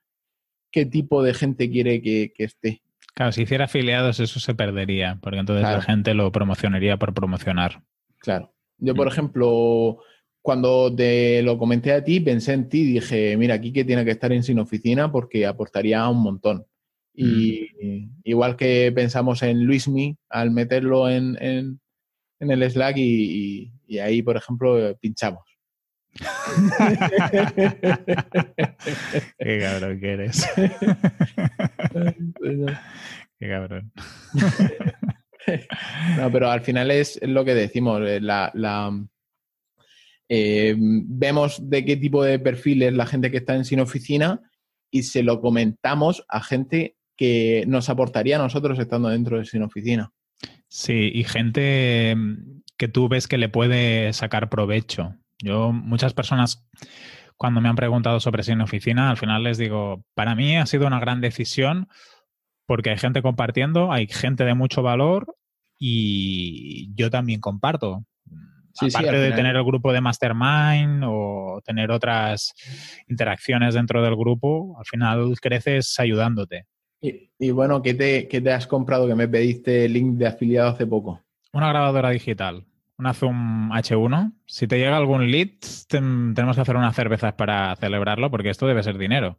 qué tipo de gente quiere que esté. Claro, si hiciera afiliados eso se perdería, porque entonces claro, la gente lo promocionaría por promocionar. Claro. Yo, por ejemplo, cuando te lo comenté a ti, pensé en ti y dije, mira, Quique tiene que estar en Sin Oficina porque aportaría un montón. Y igual que pensamos en Luismi al meterlo en el Slack y ahí, por ejemplo, pinchamos. Qué cabrón que eres. Qué cabrón. No, pero al final es lo que decimos. Vemos de qué tipo de perfil es la gente que está en Sin Oficina y se lo comentamos a gente que nos aportaría a nosotros estando dentro de Sin Oficina. Sí, y gente que tú ves que le puede sacar provecho. Yo, muchas personas, cuando me han preguntado sobre Sin Oficina, al final les digo, para mí ha sido una gran decisión porque hay gente compartiendo, hay gente de mucho valor y yo también comparto. Sí, aparte de tener el grupo de Mastermind o tener otras interacciones dentro del grupo, al final creces ayudándote. Y bueno, ¿qué te has comprado? Que me pediste el link de afiliado hace poco. Una grabadora digital, una Zoom H1. Si te llega algún lead, tenemos que hacer unas cervezas para celebrarlo porque esto debe ser dinero.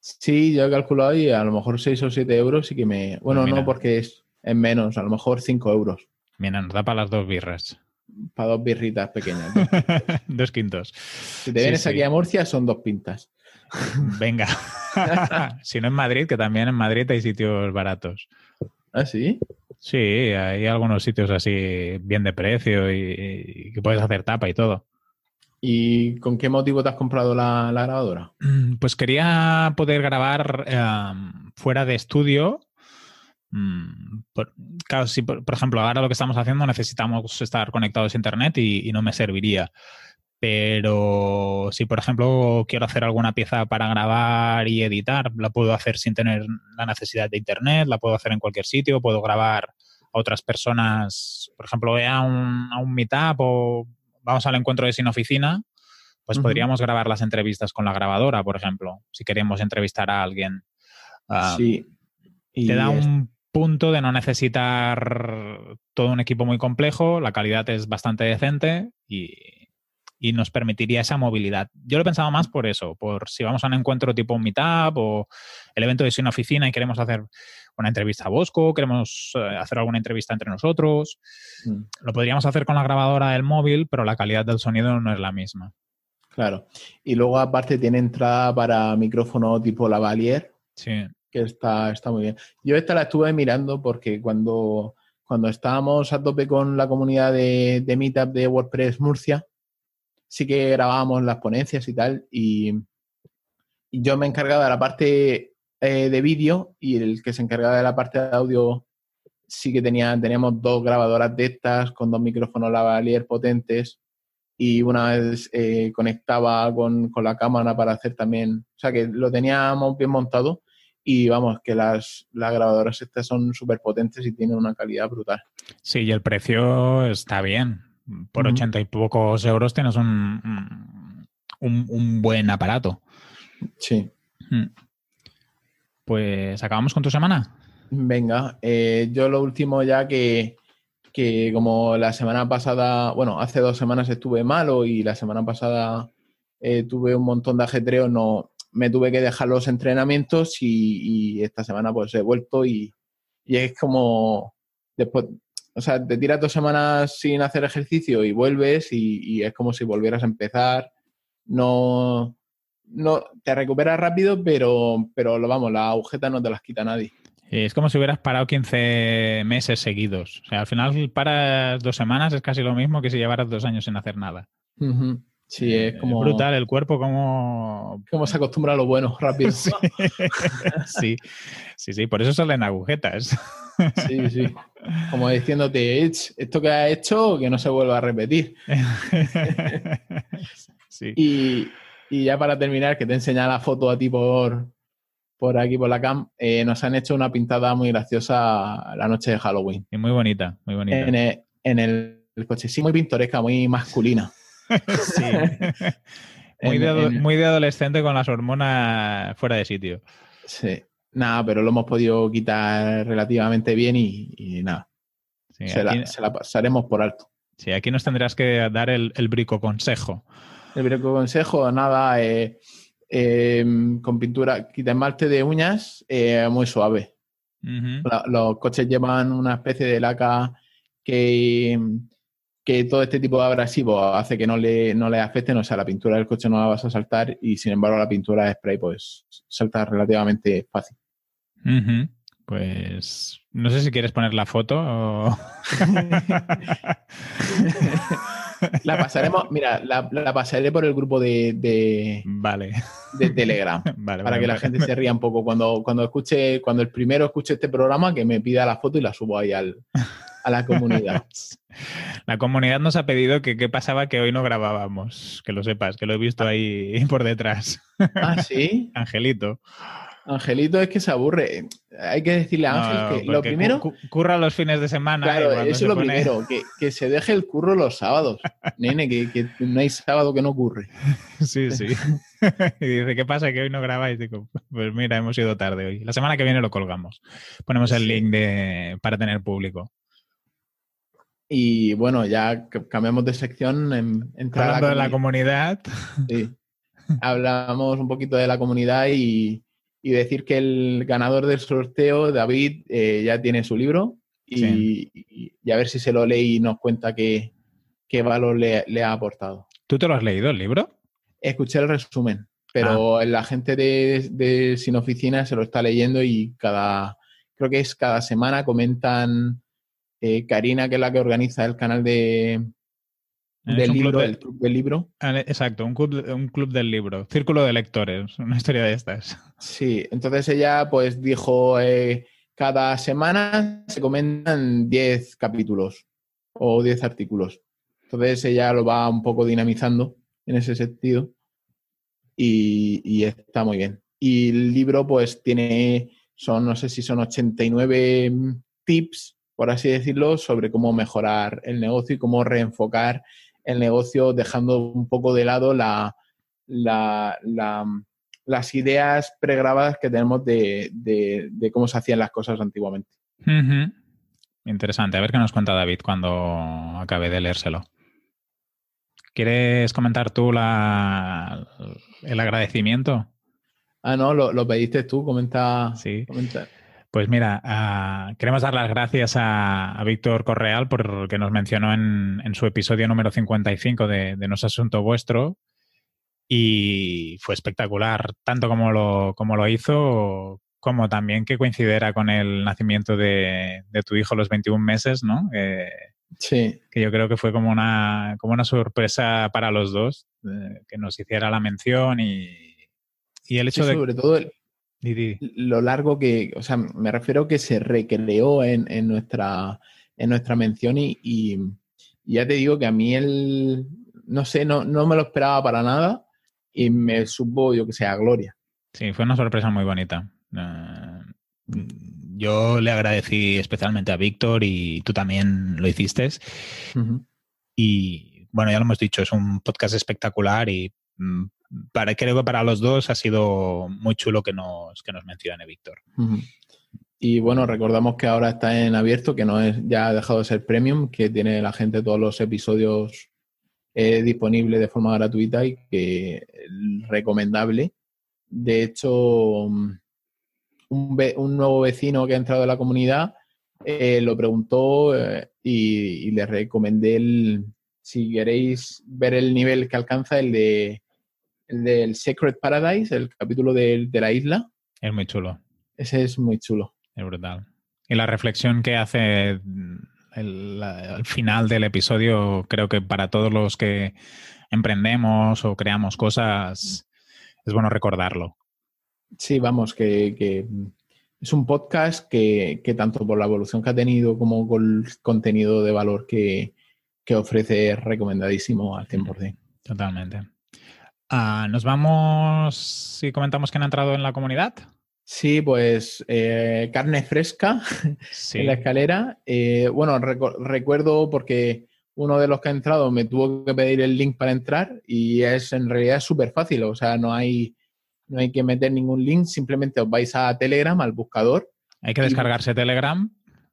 Sí, yo he calculado y a lo mejor 6 o 7 euros y que me... Bueno, no, porque es menos, a lo mejor 5 euros. Mira, nos da para las 2 birras. Para 2 birritas pequeñas. 2 quintos. Si te vienes aquí a Murcia son 2 pintas. Venga. Si no en Madrid, que también en Madrid hay sitios baratos. ¿Ah, sí? Sí, hay algunos sitios así bien de precio y que puedes hacer tapa y todo. ¿Y con qué motivo te has comprado la grabadora? Pues quería poder grabar fuera de estudio. Claro, si por ejemplo ahora lo que estamos haciendo necesitamos estar conectados a internet y no me serviría, pero si por ejemplo quiero hacer alguna pieza para grabar y editar, la puedo hacer sin tener la necesidad de internet, la puedo hacer en cualquier sitio, puedo grabar a otras personas, por ejemplo a un Meetup o vamos al encuentro de Sin Oficina, pues podríamos grabar las entrevistas con la grabadora, por ejemplo, si queremos entrevistar a alguien. Sí, y te da un punto de no necesitar todo un equipo muy complejo, la calidad es bastante decente y nos permitiría esa movilidad. Yo lo pensaba más por eso, por si vamos a un encuentro tipo un Meetup o el evento de Sin Oficina y queremos hacer una entrevista a Bosco, queremos hacer alguna entrevista entre nosotros. Lo podríamos hacer con la grabadora del móvil, pero la calidad del sonido no es la misma. Claro. Y luego aparte tiene entrada para micrófono tipo lavalier. Sí. Que está muy bien. Yo esta la estuve mirando porque cuando estábamos a tope con la comunidad de Meetup de WordPress Murcia, sí que grabábamos las ponencias y tal, y yo me encargaba de la parte de vídeo y el que se encargaba de la parte de audio sí que teníamos 2 grabadoras de estas con 2 micrófonos lavalier potentes y una vez conectaba con la cámara para hacer también... O sea, que lo teníamos bien montado. Y vamos, que las grabadoras estas son súper potentes y tienen una calidad brutal. Sí, y el precio está bien. Por 80 y pocos euros tienes un buen aparato. Sí. Pues acabamos con tu semana. Venga, yo lo último ya que como la semana pasada, bueno, hace 2 semanas estuve malo y la semana pasada tuve un montón de ajetreo, me tuve que dejar los entrenamientos y esta semana pues he vuelto y es como después, o sea, te tiras 2 semanas sin hacer ejercicio y vuelves y es como si volvieras a empezar. No te recuperas rápido, pero vamos, las agujetas no te las quita nadie. Es como si hubieras parado 15 meses seguidos. O sea, al final paras 2 semanas, es casi lo mismo que si llevaras 2 años sin hacer nada. Sí, es como... brutal el cuerpo, como se acostumbra a lo bueno rápido. Sí, por eso salen agujetas. Sí, como diciéndote, esto que has hecho, que no se vuelva a repetir. Sí. Y ya para terminar, que te he enseñado la foto a ti por aquí, por la cam, nos han hecho una pintada muy graciosa la noche de Halloween. Y muy bonita, muy bonita. En el coche, sí, muy pintoresca, muy masculina. Sí. Muy de adolescente con las hormonas fuera de sitio. Sí. Nada, pero lo hemos podido quitar relativamente bien y nada. Sí, se la pasaremos por alto. Sí, aquí nos tendrás que dar el brico consejo. El brico consejo, nada, con pintura, quita esmalte de uñas, muy suave. Uh-huh. Los coches llevan una especie de laca que todo este tipo de abrasivos hace que no le afecten, o sea, la pintura del coche no la vas a saltar y, sin embargo, la pintura de spray pues salta relativamente fácil. Uh-huh. Pues no sé si quieres poner la foto o... La pasaremos, mira, la pasaré por el grupo de Telegram, para que la gente se ría un poco. Cuando el primero escuche este programa, que me pida la foto y la subo ahí a la comunidad. La comunidad nos ha pedido que qué pasaba que hoy no grabábamos, que lo sepas, que lo he visto ahí por detrás. ¿Ah, sí? Angelito es que se aburre. Hay que decirle a Ángel que lo primero... Curra los fines de semana. Claro, eso es lo primero, que se deje el curro los sábados. Nene, que no hay sábado que no ocurre. Sí, sí. Y dice, ¿qué pasa que hoy no grabáis? Digo, pues mira, hemos ido tarde hoy. La semana que viene lo colgamos. Ponemos el link para tener público. Y bueno, ya cambiamos de sección. Hablando de la comunidad. Sí. Hablamos un poquito de la comunidad y decir que el ganador del sorteo, David, ya tiene su libro y a ver si se lo lee y nos cuenta qué valor le ha aportado. ¿Tú te lo has leído, el libro? Escuché el resumen, pero la gente de Sin Oficina se lo está leyendo y creo que es cada semana comentan. Karina, que es la que organiza el canal del club del libro. Exacto, un club del libro, círculo de lectores, una historia de estas. Sí, entonces ella pues dijo, cada semana se comentan 10 capítulos o 10 artículos. Entonces ella lo va un poco dinamizando en ese sentido y está muy bien. Y el libro pues no sé si son 89 tips, por así decirlo, sobre cómo mejorar el negocio y cómo reenfocar el negocio dejando un poco de lado las ideas pregrabadas que tenemos de cómo se hacían las cosas antiguamente. Uh-huh. Interesante. A ver qué nos cuenta David cuando acabe de leérselo. ¿Quieres comentar tú el agradecimiento? Ah, no, lo pediste tú. Comenta. Sí. Comenta. Pues mira, queremos dar las gracias a Víctor Correal porque nos mencionó en su episodio número 55 de No es Asunto Vuestro y fue espectacular, tanto como lo hizo, como también que coincidiera con el nacimiento de tu hijo a los 21 meses, ¿no? Sí. Que yo creo que fue como una sorpresa para los dos, que nos hiciera la mención y el hecho sí, de... sobre todo lo largo que, o sea, me refiero que se recreó en nuestra mención y ya te digo que a mí no me lo esperaba para nada y me supo, yo que sé, a gloria. Sí, fue una sorpresa muy bonita. Yo le agradecí especialmente a Víctor y tú también lo hiciste. Uh-huh. Y bueno, ya lo hemos dicho, es un podcast espectacular y... creo que para los dos ha sido muy chulo que nos mencione Víctor. Uh-huh. Y bueno, recordamos que ahora está en abierto, que ya ha dejado de ser premium, que tiene la gente todos los episodios disponibles de forma gratuita y que es recomendable. De hecho, un nuevo vecino que ha entrado a la comunidad lo preguntó y le recomendé si queréis ver el nivel que alcanza el del Secret Paradise, el capítulo de la isla. Es muy chulo. Ese es muy chulo. Es brutal. Y la reflexión que hace al final del episodio, creo que para todos los que emprendemos o creamos cosas, es bueno recordarlo. Sí, vamos, que es un podcast que tanto por la evolución que ha tenido como con el contenido de valor que ofrece, es recomendadísimo al 100%. Totalmente. Nos vamos si comentamos que han entrado en la comunidad. Sí, pues carne fresca sí. En La Escalera. Bueno, recuerdo porque uno de los que ha entrado me tuvo que pedir el link para entrar y en realidad es súper fácil. O sea, no hay que meter ningún link. Simplemente os vais a Telegram, al buscador. Hay que descargarse Telegram,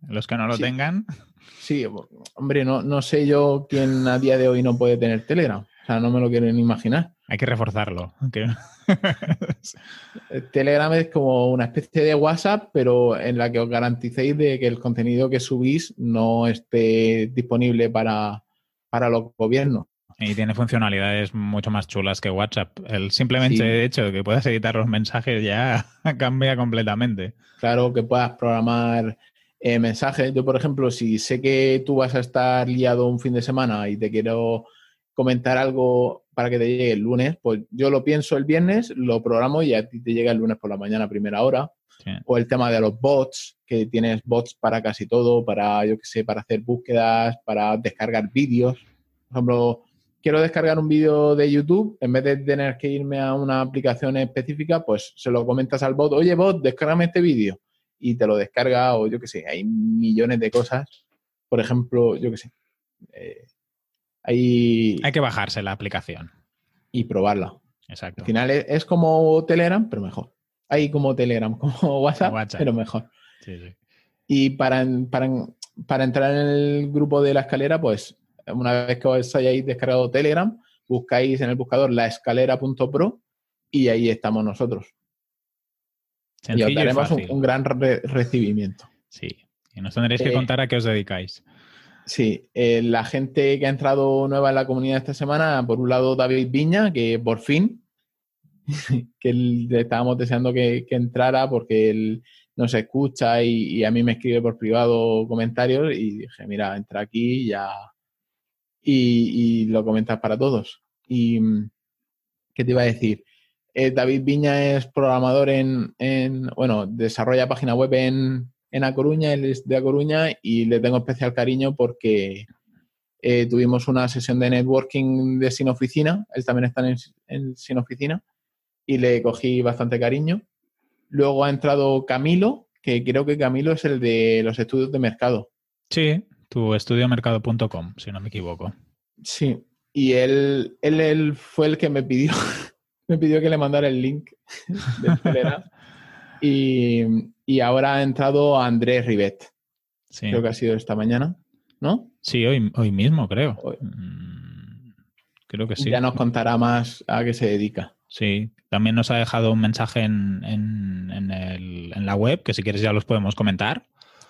los que no lo tengan. Sí, hombre, no sé yo quién a día de hoy no puede tener Telegram. O sea, no me lo quiero ni imaginar. Hay que reforzarlo. Okay. Telegram es como una especie de WhatsApp, pero en la que os garanticéis de que el contenido que subís no esté disponible para los gobiernos. Y tiene funcionalidades mucho más chulas que WhatsApp. El simplemente hecho de que puedas editar los mensajes ya cambia completamente. Claro, que puedas programar mensajes. Yo, por ejemplo, si sé que tú vas a estar liado un fin de semana y te quiero comentar algo para que te llegue el lunes, pues yo lo pienso el viernes, lo programo y a ti te llega el lunes por la mañana a primera hora. Sí. O el tema de los bots, que tienes bots para casi todo, para, yo qué sé, para hacer búsquedas, para descargar vídeos. Por ejemplo, quiero descargar un vídeo de YouTube, en vez de tener que irme a una aplicación específica, pues se lo comentas al bot, oye bot, descárgame este vídeo, y te lo descarga, o yo qué sé, hay millones de cosas. Por ejemplo, yo qué sé, hay que bajarse la aplicación. Y probarla. Exacto. Al final es como Telegram, pero mejor. Hay como Telegram, como WhatsApp. Pero mejor. Sí, sí. Y para entrar en el grupo de La Escalera, pues una vez que os hayáis descargado Telegram, buscáis en el buscador laescalera.pro y ahí estamos nosotros. Sencillo y os daremos un gran recibimiento. Sí, y nos tendréis que contar a qué os dedicáis. Sí, la gente que ha entrado nueva en la comunidad esta semana, por un lado David Viña, que por fin, que le estábamos deseando que entrara porque él nos escucha y a mí me escribe por privado comentarios y dije, mira, entra aquí ya y lo comentas para todos. Y ¿qué te iba a decir? David Viña es programador bueno, desarrolla página web en A Coruña, él es de A Coruña y le tengo especial cariño porque tuvimos una sesión de networking de Sin Oficina, él también está en Sin Oficina y le cogí bastante cariño. Luego ha entrado Camilo, que creo que Camilo es el de los estudios de mercado. Sí, tuestudiomercado.com, si no me equivoco. Sí, y él fue el que me pidió, que le mandara el link de Telegram. Y ahora ha entrado Andrés Rivet. Sí. Creo que ha sido esta mañana, ¿no? Sí, hoy mismo, creo. Hoy. Creo que sí. Ya nos contará más a qué se dedica. Sí, también nos ha dejado un mensaje en la web, que si quieres ya los podemos comentar.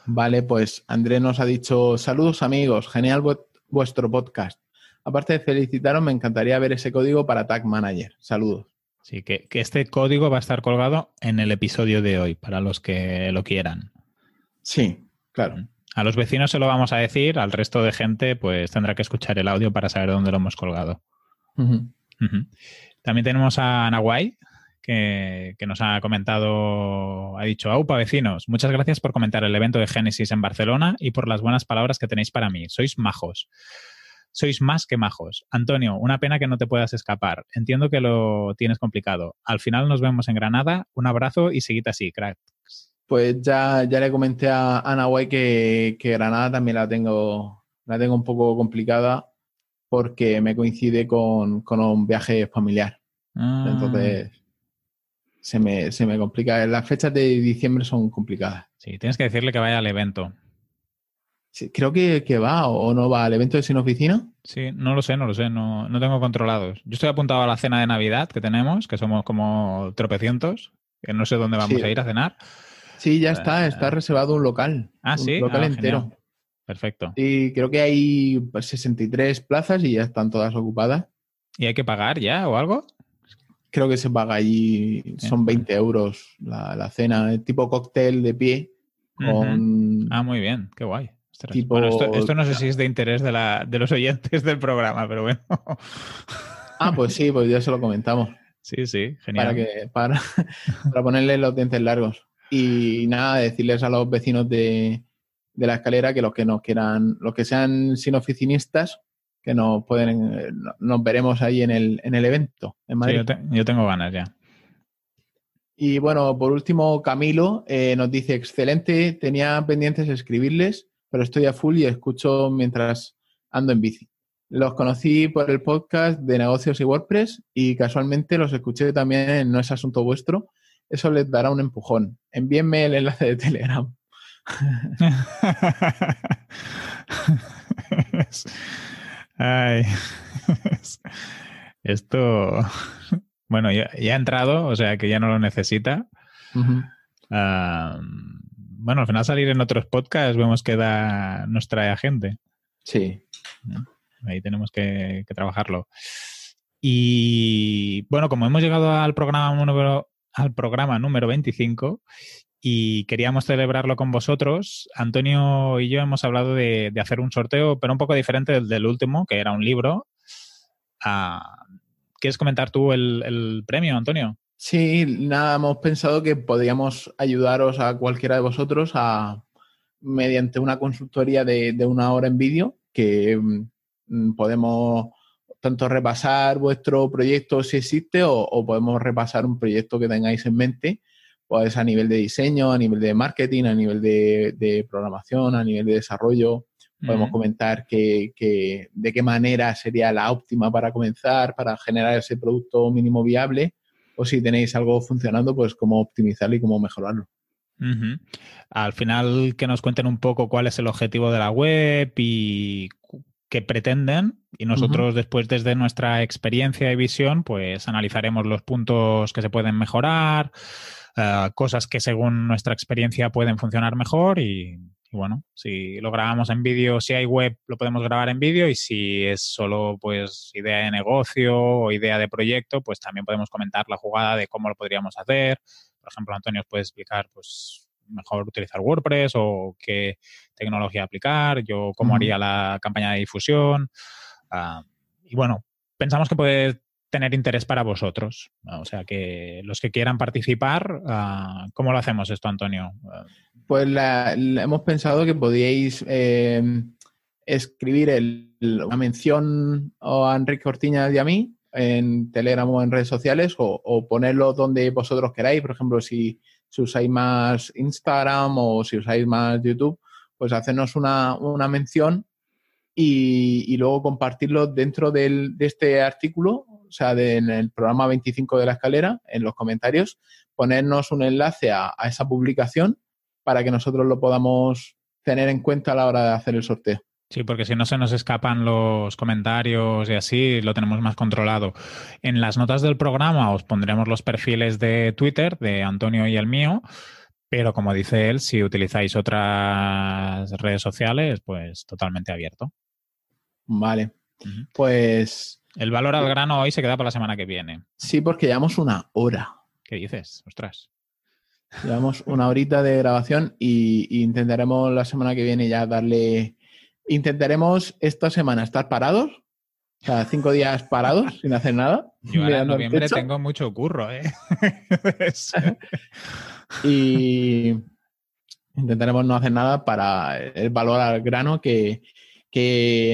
Vale, pues Andrés nos ha dicho, saludos amigos, genial vuestro podcast. Aparte de felicitaros, me encantaría ver ese código para Tag Manager. Saludos. Sí, que este código va a estar colgado en el episodio de hoy, para los que lo quieran. Sí, claro. A los vecinos se lo vamos a decir, al resto de gente pues tendrá que escuchar el audio para saber dónde lo hemos colgado. Uh-huh. Uh-huh. También tenemos a Anahuay, que nos ha comentado, ha dicho, aupa vecinos, muchas gracias por comentar el evento de Génesis en Barcelona y por las buenas palabras que tenéis para mí. Sois majos. Sois más que majos. Antonio, una pena que no te puedas escapar. Entiendo que lo tienes complicado. Al final nos vemos en Granada. Un abrazo y seguid así, cracks. Pues ya le comenté a Anahuay que Granada también la tengo un poco complicada porque me coincide con un viaje familiar. Ah. Entonces se me complica. Las fechas de diciembre son complicadas. Sí, tienes que decirle que vaya al evento. Creo que va o no va al evento de Sin Oficina. Sí, no lo sé, no tengo controlados. Yo estoy apuntado a la cena de Navidad que tenemos, que somos como tropecientos, que no sé dónde vamos a ir a cenar. Sí, ya está reservado un local. Ah, sí. Un local entero. Genial. Perfecto. Y creo que hay 63 plazas y ya están todas ocupadas. ¿Y hay que pagar ya o algo? Creo que se paga allí, son 20 euros la cena, tipo cóctel de pie. Con... Uh-huh. Ah, muy bien, qué guay. Tipo, bueno, esto no sé si es de interés de los oyentes del programa, pero bueno. Ah, pues sí, pues ya se lo comentamos. Sí, sí, genial. Para ponerle los dientes largos. Y nada, decirles a los vecinos de La Escalera que los que sean sin oficinistas, que nos veremos ahí en el evento en Madrid. Sí, yo tengo ganas ya. Y bueno, por último, Camilo nos dice: excelente, tenía pendientes escribirles, pero estoy a full y escucho mientras ando en bici. Los conocí por el podcast de negocios y WordPress y casualmente los escuché también en No es Asunto Vuestro. Eso les dará un empujón. Envíenme el enlace de Telegram. Ay. Esto... Bueno, ya ha entrado, o sea que ya no lo necesita. Uh-huh. Bueno, al final salir en otros podcasts vemos que nos trae a gente. Sí. ¿No? Ahí tenemos que trabajarlo. Y bueno, como hemos llegado al programa número 25 y queríamos celebrarlo con vosotros, Antonio y yo hemos hablado de hacer un sorteo, pero un poco diferente del último, que era un libro. ¿Quieres comentar tú el premio, Antonio? Sí, nada, hemos pensado que podríamos ayudaros a cualquiera de vosotros mediante una consultoría de 1 hora en vídeo, que podemos tanto repasar vuestro proyecto si existe o podemos repasar un proyecto que tengáis en mente, pues a nivel de diseño, a nivel de marketing, a nivel de programación, a nivel de desarrollo. Podemos comentar que de qué manera sería la óptima para comenzar, para generar ese producto mínimo viable, o si tenéis algo funcionando, pues cómo optimizarlo y cómo mejorarlo. Uh-huh. Al final, que nos cuenten un poco cuál es el objetivo de la web y qué pretenden, y nosotros después, desde nuestra experiencia y visión, pues analizaremos los puntos que se pueden mejorar, cosas que según nuestra experiencia pueden funcionar mejor y bueno, si lo grabamos en vídeo, si hay web, lo podemos grabar en vídeo, y si es solo pues idea de negocio o idea de proyecto, pues también podemos comentar la jugada de cómo lo podríamos hacer. Por ejemplo, Antonio os puede explicar pues mejor utilizar WordPress o qué tecnología aplicar, yo cómo haría la campaña de difusión. Y bueno, pensamos que puede tener interés para vosotros, ¿no? O sea, que los que quieran participar, ¿cómo lo hacemos esto, Antonio? Pues hemos pensado que podíais escribir una mención a Enrique Cortiñas y a mí en Telegram o en redes sociales, o ponerlo donde vosotros queráis. Por ejemplo, si usáis más Instagram o si usáis más YouTube, pues hacernos una mención y luego compartirlo dentro de este artículo, o sea, en el programa 25 de La Escalera, en los comentarios, ponernos un enlace a esa publicación para que nosotros lo podamos tener en cuenta a la hora de hacer el sorteo. Sí, porque si no se nos escapan los comentarios y así, lo tenemos más controlado. En las notas del programa os pondremos los perfiles de Twitter, de Antonio y el mío, pero como dice él, si utilizáis otras redes sociales, pues totalmente abierto. Vale, pues... El valor al grano hoy se queda para la semana que viene. Sí, porque llevamos 1 hora. ¿Qué dices? Ostras. Llevamos 1 horita de grabación y intentaremos la semana que viene ya darle... Intentaremos esta semana estar parados, o sea, 5 días parados sin hacer nada. Yo ahora en noviembre tengo mucho curro, ¿eh? Y intentaremos no hacer nada para el valor al grano, que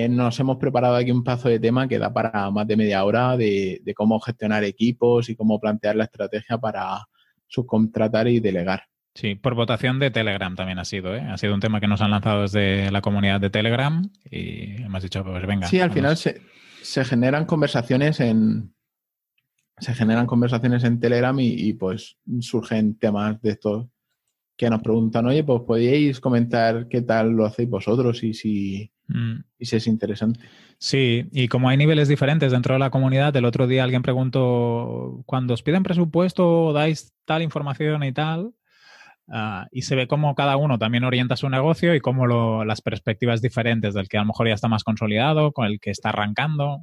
nos hemos preparado aquí un paso de tema que da para más de media hora de cómo gestionar equipos y cómo plantear la estrategia para subcontratar y delegar. Sí, por votación de Telegram también ha sido, ¿eh? Ha sido un tema que nos han lanzado desde la comunidad de Telegram y hemos dicho, pues venga. Sí, al final se generan conversaciones en Telegram y pues surgen temas de estos que nos preguntan, oye, pues podíais comentar qué tal lo hacéis vosotros y si es interesante. Sí, y como hay niveles diferentes dentro de la comunidad, el otro día alguien preguntó, cuando os piden presupuesto, dais tal información y tal... y se ve cómo cada uno también orienta su negocio y cómo las perspectivas diferentes del que a lo mejor ya está más consolidado, con el que está arrancando.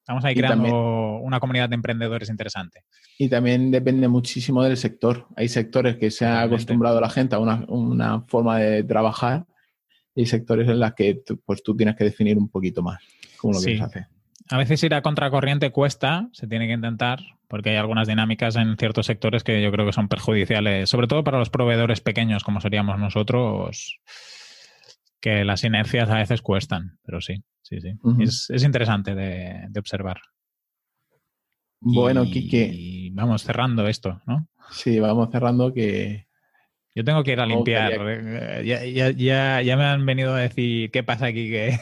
Estamos ahí creando una comunidad de emprendedores interesante. Y también depende muchísimo del sector. Hay sectores que se ha acostumbrado la gente a una forma de trabajar y sectores en las que tú tienes que definir un poquito más cómo lo quieres hacer. A veces ir a contracorriente cuesta, se tiene que intentar, porque hay algunas dinámicas en ciertos sectores que yo creo que son perjudiciales, sobre todo para los proveedores pequeños como seríamos nosotros. que las inercias a veces cuestan, pero sí, sí, sí. Uh-huh. Es interesante de observar. Bueno, Quique. Y vamos cerrando esto, ¿no? Sí, vamos cerrando que... Yo tengo que ir a limpiar. Que... Ya me han venido a decir qué pasa aquí, que...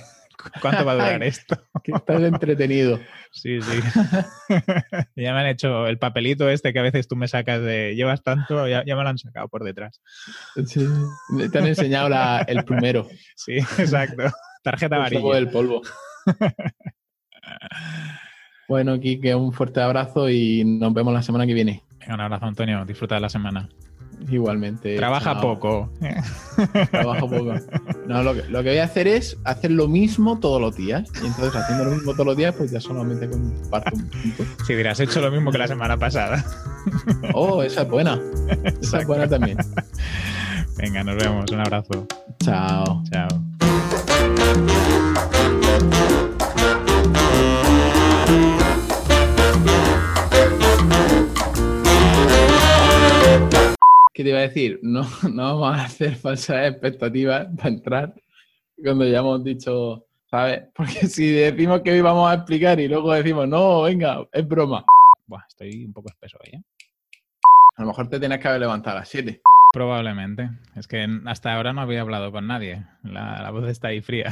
¿Cuánto va a durar esto? Que estás entretenido. Sí, sí. Ya me han hecho el papelito este que a veces tú me sacas de llevas tanto, ya me lo han sacado por detrás. Sí. Te han enseñado el primero. Sí, exacto. Tarjeta amarilla. Pues el polvo. Bueno, Quique, un fuerte abrazo y nos vemos la semana que viene. Un abrazo, Antonio. Disfruta de la semana. Igualmente. Trabaja poco. Trabajo poco. No, lo que voy a hacer es hacer lo mismo todos los días. Y entonces, haciendo lo mismo todos los días, pues ya solamente comparto un punto. Sí, dirás, he hecho lo mismo que la semana pasada. Oh, esa es buena. Exacto. Esa es buena también. Venga, nos vemos. Un abrazo. Chao. Chao. ¿Qué te iba a decir? No vamos a hacer falsas expectativas para entrar cuando ya hemos dicho, ¿sabes? Porque si decimos que hoy vamos a explicar y luego decimos, no, venga, es broma. Buah, estoy un poco espeso hoy, ¿eh? A lo mejor te tienes que haber levantado a las 7. Probablemente. Es que hasta ahora no había hablado con nadie. La voz está ahí fría.